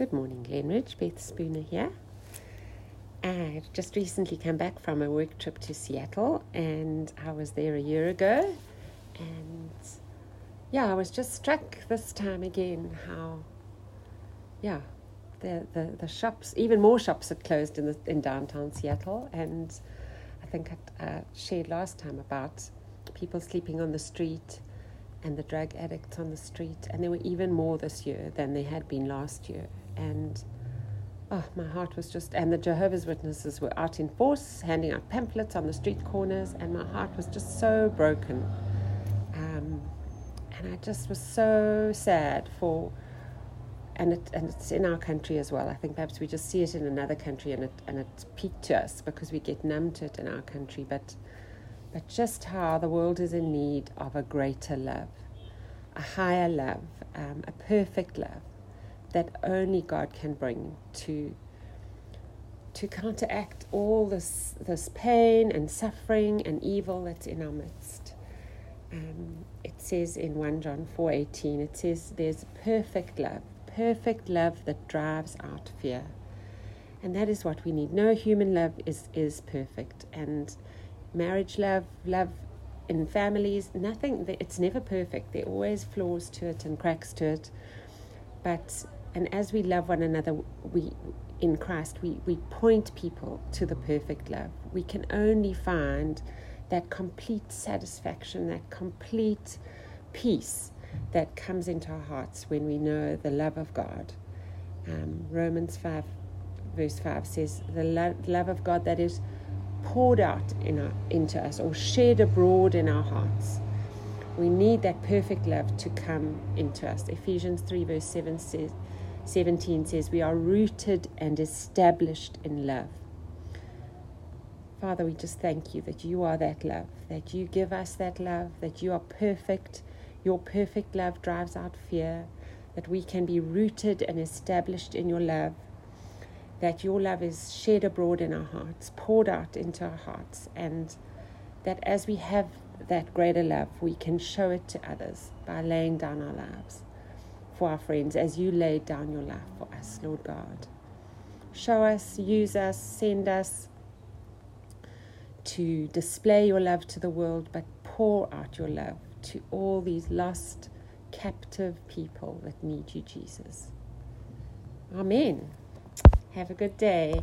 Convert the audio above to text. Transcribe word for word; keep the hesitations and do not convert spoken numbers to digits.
Good morning, Glenridge. Beth Spooner here. I've just recently come back from a work trip to Seattle, and I was there a year ago. And yeah, I was just struck this time again how, yeah, the the, the shops, even more shops had closed in the, in downtown Seattle. And I think I uh, shared last time about people sleeping on the street and the drug addicts on the street, and there were even more this year than there had been last year. And oh, my heart was just, and the Jehovah's Witnesses were out in force, handing out pamphlets on the street corners, and my heart was just so broken. Um, and I just was so sad for, and it, and it's in our country as well. I think perhaps we just see it in another country, and it and it peaked to us because we get numb to it in our country, but but just how the world is in need of a greater love, a higher love, um, a perfect love, that only God can bring to to counteract all this this pain and suffering and evil that's in our midst. Um, it says in First John four eighteen, it says there's perfect love, perfect love that drives out fear. And that is what we need. No human love is, is perfect. And marriage love, love in families, nothing, it's never perfect. There are always flaws to it and cracks to it. But, and as we love one another, we in Christ, we, we point people to the perfect love. We can only find that complete satisfaction, that complete peace that comes into our hearts when we know the love of God. Um, Romans five, verse five says, the lo- love of God that is poured out in our, into us, or shed abroad in our hearts. We need that perfect love to come into us. Ephesians three verse seven says, seventeen says, we are rooted and established in love. Father, we just thank you that you are that love, that you give us that love, that you are perfect. Your perfect love drives out fear, that we can be rooted and established in your love, that your love is shed abroad in our hearts, poured out into our hearts, and that as we have that greater love, we can show it to others by laying down our lives for our friends, as you laid down your life for us, Lord God. Show us, use us, send us to display your love to the world, but pour out your love to all these lost, captive people that need you, Jesus. Amen. Have a good day.